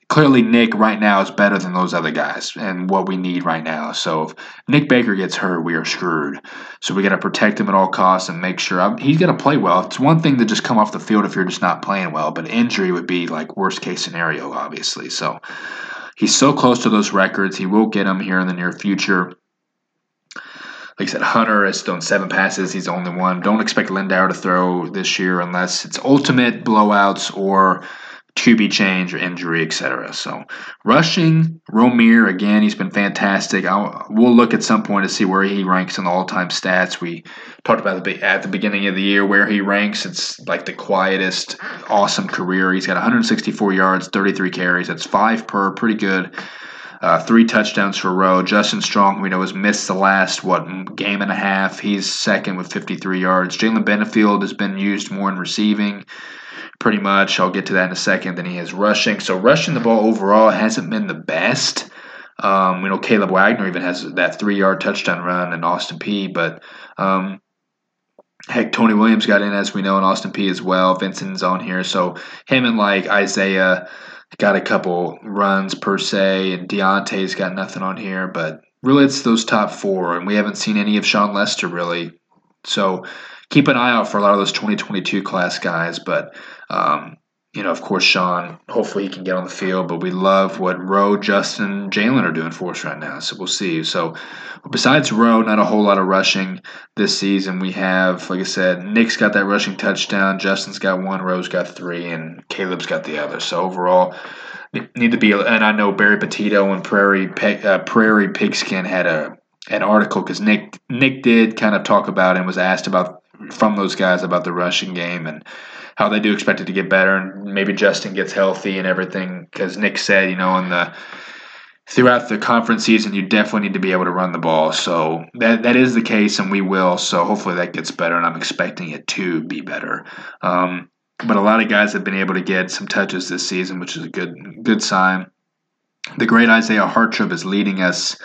clearly Nick right now is better than those other guys and what we need right now. So if Nick Baker gets hurt, we are screwed. So we got to protect him at all costs and make sure he's going to play well. It's one thing to just come off the field if you're just not playing well, but injury would be like worst case scenario, obviously. So he's so close to those records. He will get them here in the near future. Like I said, Hunter has thrown 7 passes. He's the only one. Don't expect Lindauer to throw this year unless it's ultimate blowouts or QB change or injury, etc. So rushing, Romier, again, he's been fantastic. We'll look at some point to see where he ranks in the all-time stats. We talked about at the beginning of the year where he ranks. It's like the quietest, awesome career. He's got 164 yards, 33 carries. That's 5 per, pretty good. 3 touchdowns for Rowe. Justin Strong, we know, has missed the last, game and a half. He's second with 53 yards. Jalen Benefield has been used more in receiving. Pretty much, I'll get to that in a second. Then he has rushing. So rushing the ball overall hasn't been the best. We know Caleb Wagner even has that 3-yard touchdown run in Austin Peay, but heck, Tony Williams got in, as we know, in Austin Peay as well. Vincent's on here, so him and like Isaiah got a couple runs per se, and Deontay's got nothing on here. But really, it's those top 4, and we haven't seen any of Sean Lester really. So keep an eye out for a lot of those 2022 class guys, but of course, Sean, hopefully he can get on the field, but we love what Rowe, Justin, Jalen are doing for us right now, so we'll see. So besides Rowe, not a whole lot of rushing this season. We have, like I said, Nick's got that rushing touchdown, Justin's got 1, Rowe's got 3, and Caleb's got the other. So overall, need to be, and I know Barry Petito and Prairie Pigskin had an article, because Nick did kind of talk about and was asked about from those guys about the rushing game and how they do expect it to get better, and maybe Justin gets healthy and everything, because Nick said, throughout the conference season, you definitely need to be able to run the ball. So that is the case, and we will. So hopefully that gets better, and I'm expecting it to be better. But a lot of guys have been able to get some touches this season, which is a good sign. The great Isaiah Hartrib is leading us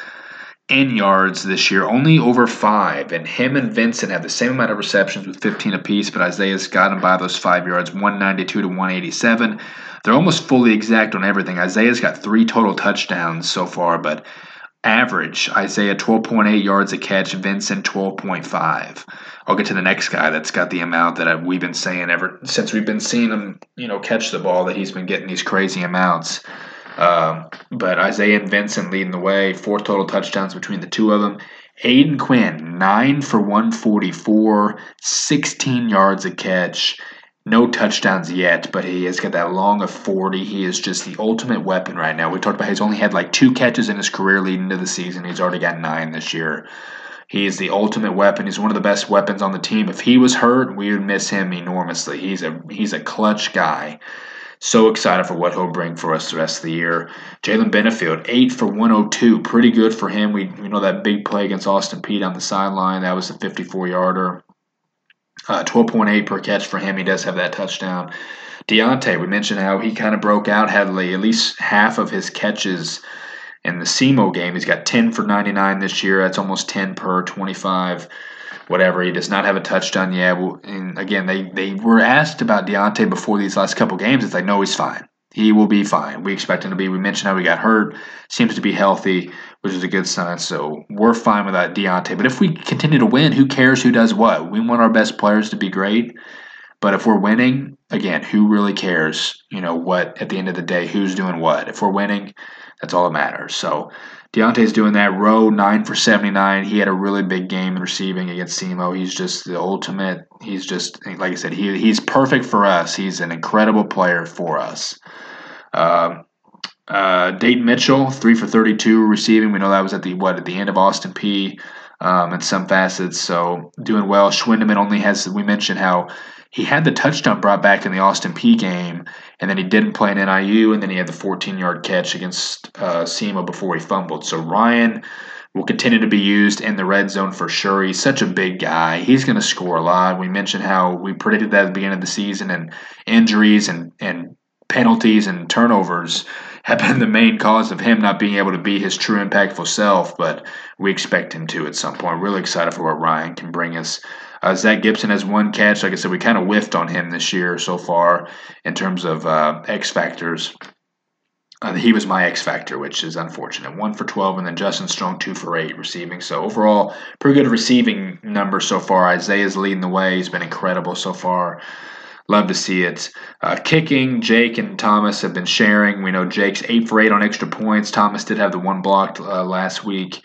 in yards this year, only over 5, and him and Vincent have the same amount of receptions with 15 apiece, but Isaiah's got him by those 5 yards, 192 to 187. They're almost fully exact on everything. Isaiah's got 3 total touchdowns so far, but average, Isaiah 12.8 yards a catch, Vincent 12.5. I'll get to the next guy that's got the amount that we've been saying ever since we've been seeing him, catch the ball, that he's been getting these crazy amounts. But Isaiah and Vincent leading the way, 4 total touchdowns between the two of them. Aiden Quinn, 9 for 144, 16 yards a catch. No touchdowns yet, but he has got that long of 40. He is just the ultimate weapon right now. We talked about he's only had like 2 catches in his career leading into the season. He's already got 9 this year. He is the ultimate weapon. He's one of the best weapons on the team. If he was hurt, we would miss him enormously. He's a clutch guy. So excited for what he'll bring for us the rest of the year. Jalen Benefield, 8 for 102. Pretty good for him. We know that big play against Austin Peay on the sideline. That was a 54-yarder. 12.8 per catch for him. He does have that touchdown. Deontay, we mentioned how he kind of broke out, had at least half of his catches in the SEMO game. He's got 10 for 99 this year. That's almost 10 per 25, whatever. He does not have a touchdown yet. And again, they were asked about Deontay before these last couple games. It's like, no, he's fine. He will be fine. We expect him to be. We mentioned how he got hurt. Seems to be healthy, which is a good sign. So we're fine without Deontay. But if we continue to win, who cares who does what? We want our best players to be great. But if we're winning, again, who really cares, what at the end of the day, who's doing what? If we're winning, that's all that matters. So Deontay's doing that. Rowe, 9 for 79. He had a really big game in receiving against SEMO. He's just the ultimate. He's just, like I said, he's perfect for us. He's an incredible player for us. Dayton Mitchell, 3 for 32 receiving. We know that was at the end of Austin Peay in some facets. So doing well. Schwindeman only has, we mentioned how he had the touchdown brought back in the Austin Peay game, and then he didn't play in NIU, and then he had the 14-yard catch against SEMO before he fumbled. So Ryan will continue to be used in the red zone for sure. He's such a big guy. He's going to score a lot. We mentioned how we predicted that at the beginning of the season, and injuries and penalties and turnovers have been the main cause of him not being able to be his true impactful self, but we expect him to at some point. Really excited for what Ryan can bring us. Zach Gibson has 1 catch. Like I said, we kind of whiffed on him this year so far in terms of X factors. He was my X factor, which is unfortunate. 1 for 12, and then Justin Strong 2 for 8 receiving. So overall, pretty good receiving numbers so far. Isaiah's leading the way. He's been incredible so far. Love to see it. Kicking, Jake and Thomas have been sharing. We know Jake's 8 for 8 on extra points. Thomas did have the 1 blocked last week.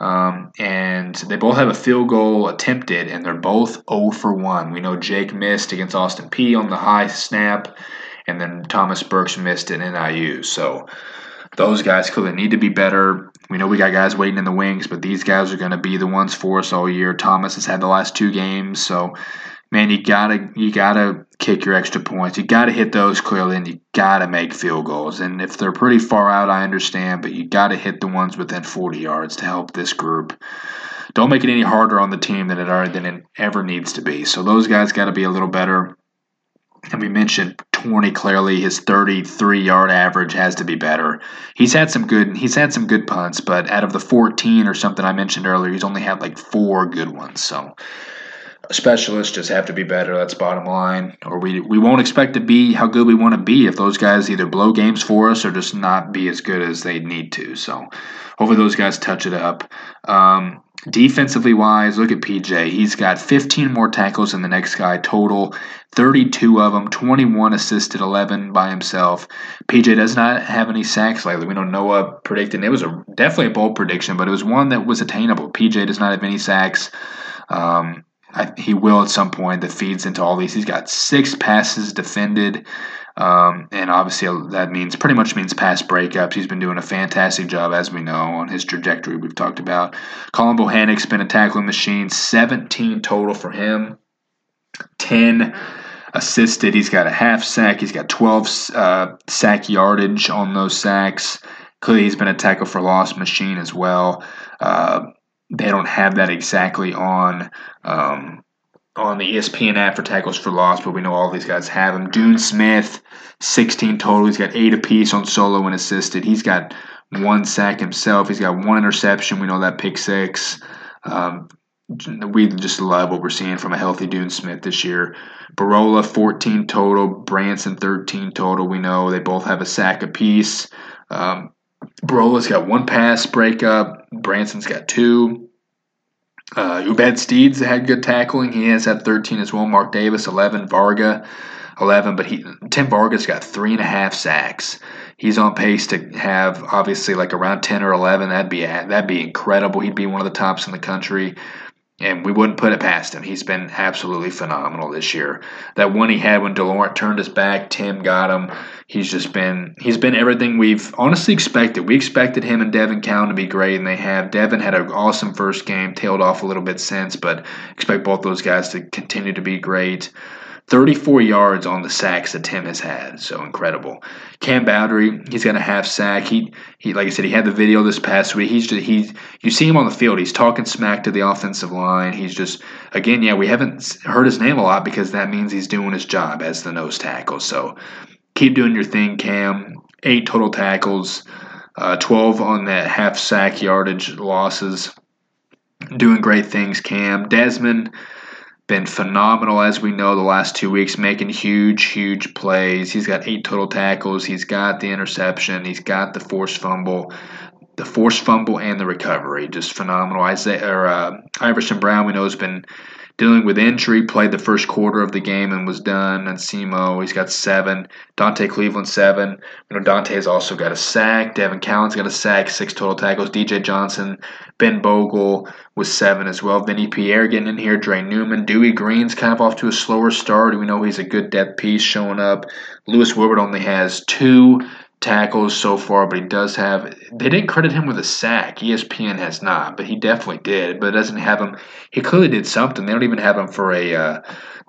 And they both have a field goal attempted, and they're both 0 for 1. We know Jake missed against Austin Peay on the high snap, and then Thomas Burks missed at NIU. So those guys clearly need to be better. We know we got guys waiting in the wings, but these guys are going to be the ones for us all year. Thomas has had the last 2 games, so man, you gotta kick your extra points. You gotta hit those clearly, and you gotta make field goals. And if they're pretty far out, I understand, but you gotta hit the ones within 40 yards to help this group. Don't make it any harder on the team than it ever needs to be. So those guys gotta be a little better. And we mentioned Torney clearly, his 33-yard average has to be better. He's had some good punts, but out of the 14 or something I mentioned earlier, he's only had like 4 good ones. So specialists just have to be better. That's bottom line, or we won't expect to be how good we want to be if those guys either blow games for us or just not be as good as they need to. So hopefully those guys touch it up. Defensively wise, look at PJ. He's got 15 more tackles than the next guy total, 32 of them, 21 assisted, 11 by himself. PJ does not have any sacks lately. We know Noah predicted. It was definitely a bold prediction, but it was one that was attainable. PJ does not have any sacks. He will at some point. That feeds into all these. He's got 6 passes defended, and obviously that pretty much means pass breakups. He's been doing a fantastic job, as we know, on his trajectory we've talked about. Colin Bohannik's been a tackling machine, 17 total for him, 10 assisted. He's got a half sack. He's got 12 sack yardage on those sacks. Clearly he's been a tackle for loss machine as well. They don't have that exactly on the ESPN app for tackles for loss, but we know all these guys have them. Dune Smith, 16 total. He's got 8 apiece on solo and assisted. He's got 1 sack himself. He's got 1 interception. We know that pick 6. We just love what we're seeing from a healthy Dune Smith this year. Barola, 14 total. Branson, 13 total. We know they both have a sack apiece. Barola's got 1 pass breakup. Branson's got 2. Ubed Steeds had good tackling. He has had 13 as well. Mark Davis, 11. Varga, 11. But Tim Varga's got 3.5 sacks. He's on pace to have, obviously, like around 10 or 11. That'd be incredible. He'd be one of the tops in the country. And we wouldn't put it past him. He's been absolutely phenomenal this year. That one he had when DeLorent turned his back, Tim got him. He's been everything we've honestly expected. We expected him and Devin Cowan to be great, and they have. Devin had an awesome first game, tailed off a little bit since, but expect both those guys to continue to be great. 34 yards on the sacks that Tim has had. So incredible. Cam Bowdery, he's got a half sack. He like I said, he had the video this past week. You see him on the field. He's talking smack to the offensive line. He's just, again, yeah, we haven't heard his name a lot because that means he's doing his job as the nose tackle. So keep doing your thing, Cam. 8 total tackles, 12 on that half sack yardage losses. Doing great things, Cam. Desmond, been phenomenal, as we know, the last 2 weeks, making huge plays. He's got 8 total tackles. He's got the interception. He's got the forced fumble and the recovery. Just phenomenal. Iverson Brown, we know, has been dealing with injury, played the first quarter of the game and was done. And SEMO, he's got 7. Dante Cleveland, 7. You know, Dante's also got a sack. Devin Cowan's got a sack, 6 total tackles. DJ Johnson, Ben Bogle with 7 as well. Vinny Pierre getting in here. Dre Newman. Dewey Green's kind of off to a slower start. We know he's a good depth piece showing up. Lewis Woodward only has 2 tackles so far, but he does have, they didn't credit him with a sack. ESPN has not, but he definitely did, but it doesn't have him. He clearly did something. They don't even have him for a,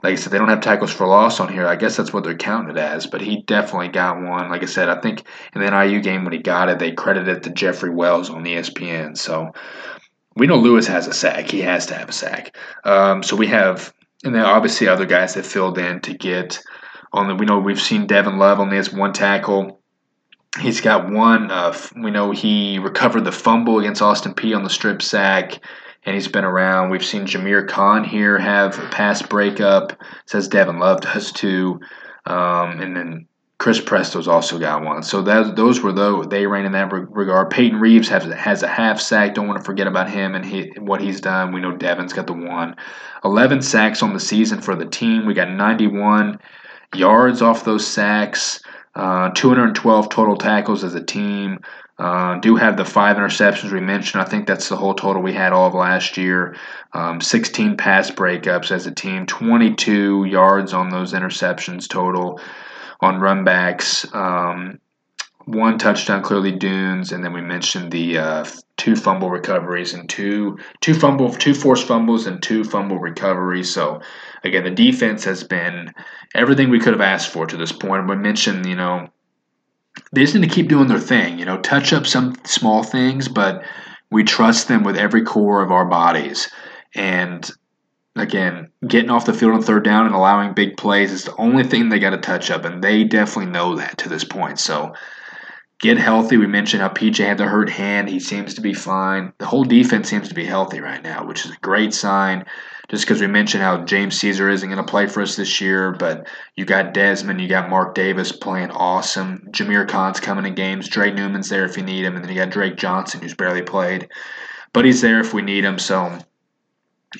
like I said, they don't have tackles for loss on here. I guess that's what they're counting it as, but he definitely got one. Like I said, I think in the NIU game when he got it, they credited it to Jeffrey Wells on ESPN. So we know Lewis has a sack. He has to have a sack. So we have, and then obviously other guys that filled in to get on the, we know we've seen Devin Love only has 1 tackle. He's got 1. We know he recovered the fumble against Austin Peay on the strip sack, and he's been around. We've seen Jameer Khan here have a pass breakup. Says Devin Love does too. And then Chris Presto's also got 1. So those were those. They ran in that regard. Peyton Reeves has a half sack. Don't want to forget about him and what he's done. We know Devin's got the 1. 11 sacks on the season for the team. We got 91 yards off those sacks. 212 total tackles as a team. Do have the 5 interceptions we mentioned. I think that's the whole total we had all of last year. 16 pass breakups as a team. 22 yards on those interceptions total on run backs. 1 touchdown, clearly Dunes, and then we mentioned the 2 fumble recoveries and two forced fumbles and 2 fumble recoveries. So, again, the defense has been everything we could have asked for to this point. We mentioned, you know, they just need to keep doing their thing, you know, touch up some small things, but we trust them with every core of our bodies. And again, getting off the field on third down and allowing big plays is the only thing they got to touch up, and they definitely know that to this point. So, get healthy. We mentioned how PJ had the hurt hand. He seems to be fine. The whole defense seems to be healthy right now, which is a great sign, just because we mentioned how James Caesar isn't going to play for us this year, but you got Desmond, you got Mark Davis playing awesome. Jameer Khan's coming in games. Dre Newman's there if you need him, and then you got Drake Johnson, who's barely played, but he's there if we need him. So,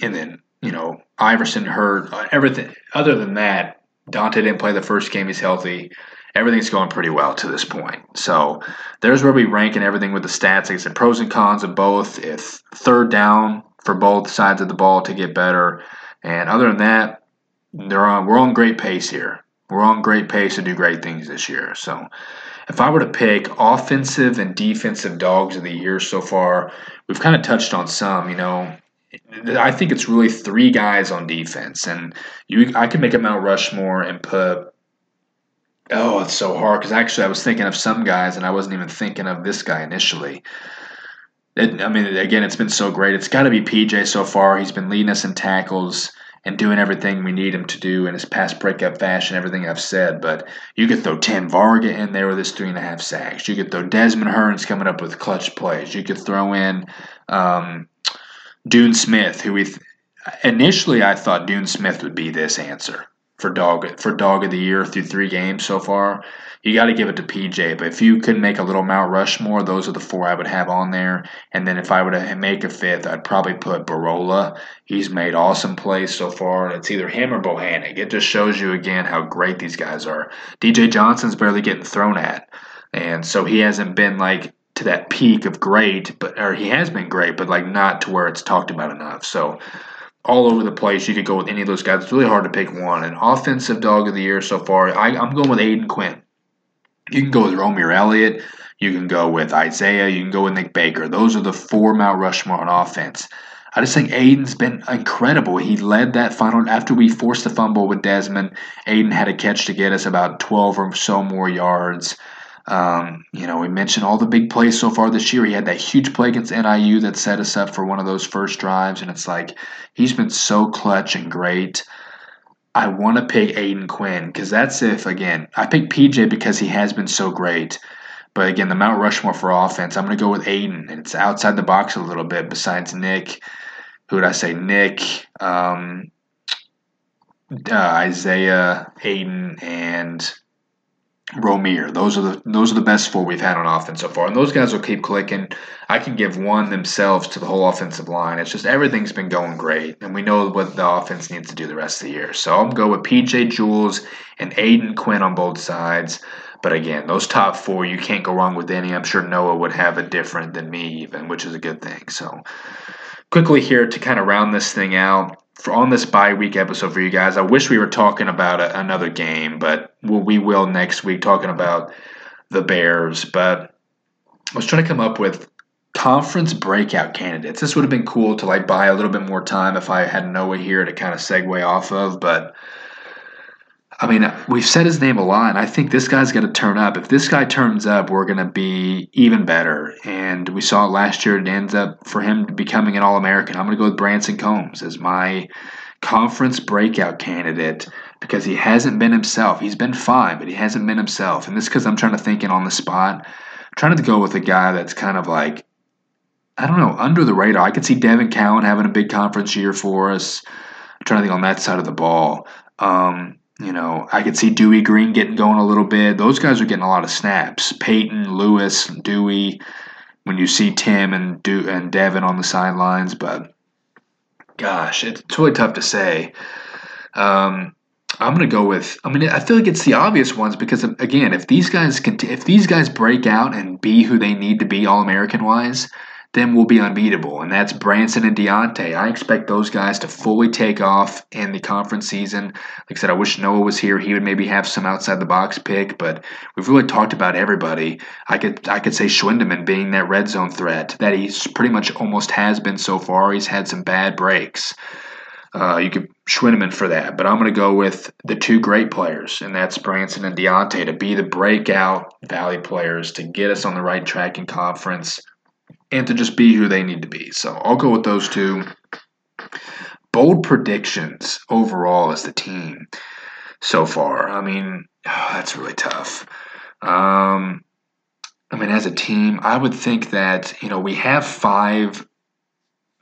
and then, you know, Iverson hurt, everything. Other than that, Dante didn't play the first game. He's healthy. Everything's going pretty well to this point. So there's where we rank in everything with the stats. Like I said, pros and cons of both. If third down for both sides of the ball to get better. And other than that, we're on great pace here. We're on great pace to do great things this year. So if I were to pick offensive and defensive dogs of the year so far, we've kind of touched on some, you know. I think it's really 3 guys on defense. And I could make a Mount Rushmore and put – oh, it's so hard because actually I was thinking of some guys and I wasn't even thinking of this guy initially. Again, it's been so great. It's got to be PJ so far. He's been leading us in tackles and doing everything we need him to do in his pass breakup fashion, everything I've said. But you could throw Tim Varga in there with his 3.5 sacks. You could throw Desmond Hearns coming up with clutch plays. You could throw in Dune Smith, who initially I thought Dune Smith would be this answer. For dog of the year through 3 games so far, you got to give it to PJ. But if you could make a little Mount Rushmore, those are the 4 I would have on there. And then if I were to make a 5th, I'd probably put Barola. He's made awesome plays so far. It's either him or Bohannon. It just shows you again how great these guys are. DJ Johnson's barely getting thrown at, and so he hasn't been like to that peak of great, but he has been great, but like not to where it's talked about enough. So all over the place. You could go with any of those guys. It's really hard to pick one. An offensive dog of the year so far, I'm going with Aiden Quinn. You can go with Romeo Elliott. You can go with Isaiah. You can go with Nick Baker. Those are the four Mount Rushmore on offense. I just think Aiden's been incredible. He led that final. After we forced the fumble with Desmond, Aiden had a catch to get us about 12 or so more yards. We mentioned all the big plays so far this year. He had that huge play against NIU that set us up for one of those first drives, and it's like he's been so clutch and great. I want to pick Aiden Quinn because I pick PJ because he has been so great. But again, the Mount Rushmore for offense, I'm going to go with Aiden. It's outside the box a little bit besides Nick. Who would I say? Nick, Isaiah, Aiden, and Romier. Those are the best four we've had on offense so far. And those guys will keep clicking. I can give one themselves to the whole offensive line. It's just everything's been going great. And we know what the offense needs to do the rest of the year. So I'm going to go with P.J. Jules and Aiden Quinn on both sides. But again, those top four, you can't go wrong with any. I'm sure Noah would have a different than me even, which is a good thing. So quickly here to kind of round this thing out on this bye week episode for you guys. I wish we were talking about another game, but we will next week talking about the Bears. But I was trying to come up with conference breakout candidates. This would have been cool to buy a little bit more time if I had Noah here to kind of segue off of, but we've said his name a lot, and I think this guy's got to turn up. If this guy turns up, we're going to be even better. And we saw it last year. It ends up for him becoming an All-American. I'm going to go with Branson Combs as my conference breakout candidate because he hasn't been himself. He's been fine, but he hasn't been himself. And this is because I'm trying to think on the spot. I'm trying to go with a guy that's kind of under the radar. I could see Devin Cowan having a big conference year for us. I'm trying to think on that side of the ball. I could see Dewey Green getting going a little bit. Those guys are getting a lot of snaps. Peyton, Lewis, Dewey, when you see Tim and Devin on the sidelines. But, gosh, it's really tough to say. I'm going to go with – I feel like it's the obvious ones because, again, if these guys break out and be who they need to be All-American-wise, then we'll be unbeatable, and that's Branson and Deontay. I expect those guys to fully take off in the conference season. Like I said, I wish Noah was here. He would maybe have some outside-the-box pick, but we've really talked about everybody. I could say Schwindeman being that red zone threat that he's pretty much almost has been so far. He's had some bad breaks. You could Schwindeman for that, but I'm going to go with the two great players, and that's Branson and Deontay, to be the breakout Valley players to get us on the right track in conference and to just be who they need to be. So I'll go with those two. Bold predictions overall as the team so far. That's really tough. As a team, I would think that, we have 5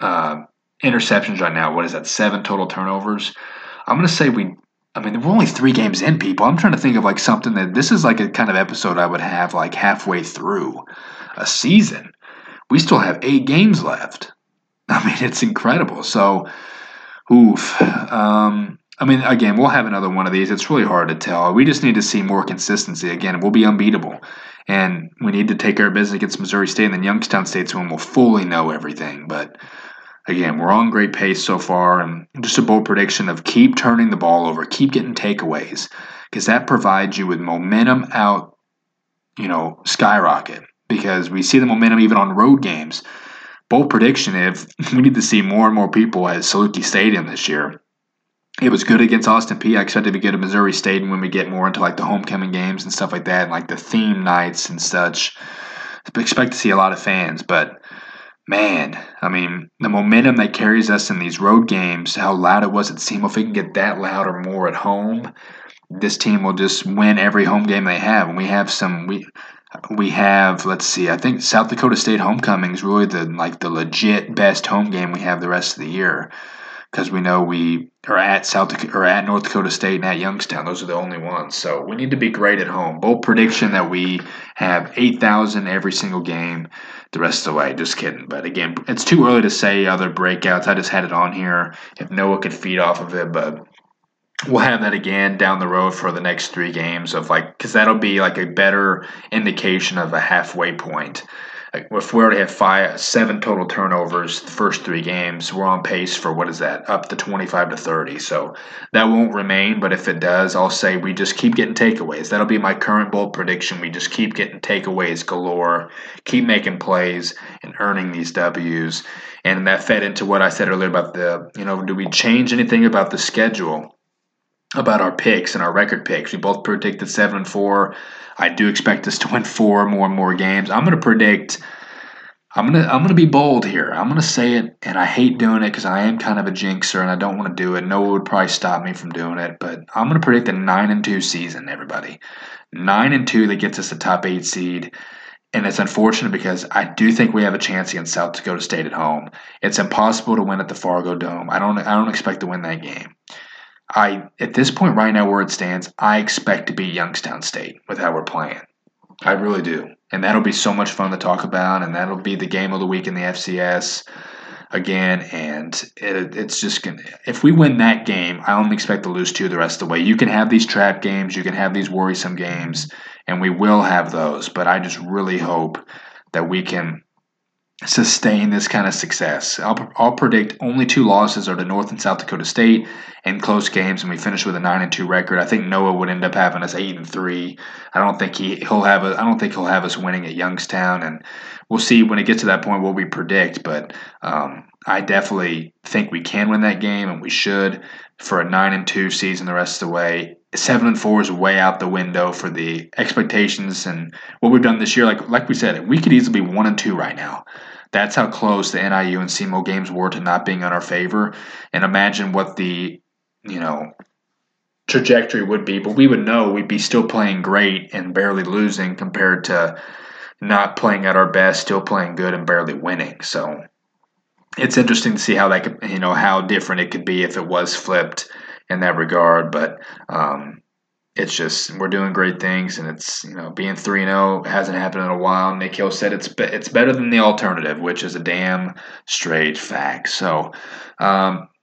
interceptions right now. What is that, 7 total turnovers? I'm going to say we're only 3 games in, people. I'm trying to think of something that this is a kind of episode I would have halfway through a season. We still have 8 games left. It's incredible. So, oof. Again, we'll have another one of these. It's really hard to tell. We just need to see more consistency. Again, we'll be unbeatable. And we need to take care of business against Missouri State and then Youngstown State's when we'll fully know everything. But, again, we're on great pace so far. And just a bold prediction of keep turning the ball over. Keep getting takeaways. Because that provides you with momentum out, skyrocket. Because we see the momentum even on road games. Bold prediction, if we need to see more and more people at Saluki Stadium this year. It was good against Austin Peay. I expect it to be good at Missouri State, and when we get more into the homecoming games and stuff like that, and the theme nights and such, I expect to see a lot of fans. But, man, the momentum that carries us in these road games, how loud it was at SEMO, if we can get that loud or more at home, this team will just win every home game they have. And we have some... I think South Dakota State homecoming is really the legit best home game we have the rest of the year because we know we are at South Dakota, or at North Dakota State and at Youngstown. Those are the only ones. So we need to be great at home. Bold prediction that we have 8,000 every single game the rest of the way. Just kidding. But, again, it's too early to say other breakouts. I just had it on here if Noah could feed off of it, but we'll have that again down the road for the next 3 games because that'll be a better indication of a halfway point If we already have seven total turnovers the first three games, we're on pace for, what is that, up to 25 to 30. So that won't remain, but if it does, I'll say we just keep getting takeaways. That'll be my current bold prediction. We just keep getting takeaways galore, keep making plays and earning these W's. And that fed into what I said earlier about do we change anything about the schedule, about our picks and our record picks. We both predicted 7-4. I do expect us to win four more and more games. I'm going to predict – I'm going to be bold here. I'm going to say it, and I hate doing it because I am kind of a jinxer, and I don't want to do it. No one would probably stop me from doing it, but I'm going to predict a 9-2 season, everybody. 9-2 that gets us a top 8 seed. And it's unfortunate because I do think we have a chance against South Dakota State at home. It's impossible to win at the Fargo Dome. I don't expect to win that game. At this point right now where it stands, I expect to beat Youngstown State with how we're playing. I really do. And that'll be so much fun to talk about, and that'll be the game of the week in the FCS again. And it's just going to – if we win that game, I only expect to lose two the rest of the way. You can have these trap games. You can have these worrisome games, and we will have those. But I just really hope that we can – sustain this kind of success. I'll predict only two losses are to North and South Dakota State in close games, and we finish with a 9-2 record. I think Noah would end up having us 8-3. I don't think he'll have us winning at Youngstown, and we'll see when it gets to that point what we predict. But I definitely think we can win that game, and we should for a 9-2 season the rest of the way. 7-4 is way out the window for the expectations and what we've done this year. Like we said, we could easily be 1-2 right now. That's how close the NIU and SEMO games were to not being in our favor. And imagine what the, trajectory would be. But we would know we'd be still playing great and barely losing compared to not playing at our best, still playing good and barely winning. So it's interesting to see how that could, how different it could be if it was flipped in that regard. But it's just, we're doing great things, and it's, being 3-0 hasn't happened in a while. Nick Hill said it's better than the alternative, which is a damn straight fact. So, like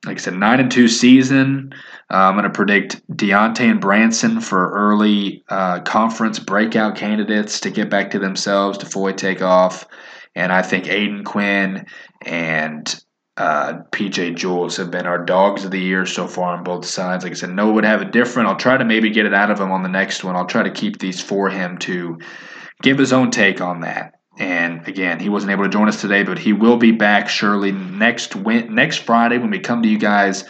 I said, 9-2 season. I'm going to predict Deontay and Branson for early conference breakout candidates to get back to themselves, to fully take off. And I think Aiden Quinn and PJ Jules have been our dogs of the year so far on both sides. Like I said, Noah would have it different. I'll try to maybe get it out of him on the next one. I'll try to keep these for him to give his own take on that. And again, he wasn't able to join us today, but he will be back surely next Friday when we come to you guys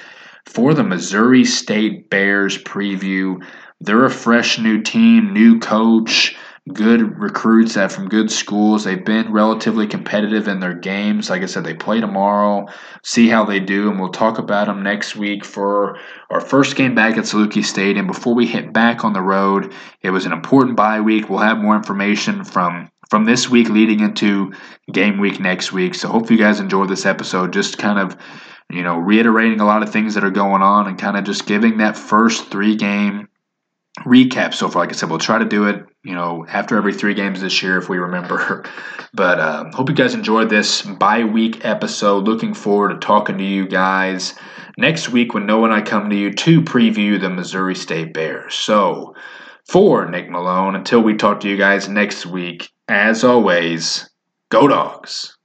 for the Missouri State Bears preview. They're a fresh new team, new coach, good recruits that from good schools. They've been relatively competitive in their games. Like I said, they play tomorrow. See how they do, and we'll talk about them next week for our first game back at Saluki Stadium. Before we hit back on the road, it was an important bye week. We'll have more information from this week leading into game week next week. So hope you guys enjoyed this episode. Just kind of, reiterating a lot of things that are going on and kind of just giving that first three-game recap so far. Like I said, we'll try to do it, after every three games this year if we remember. But hope you guys enjoyed this bi-week episode. Looking forward to talking to you guys next week when Noah and I come to you to preview the Missouri State Bears. So for Nick Malone, until we talk to you guys next week, as always, go Dogs!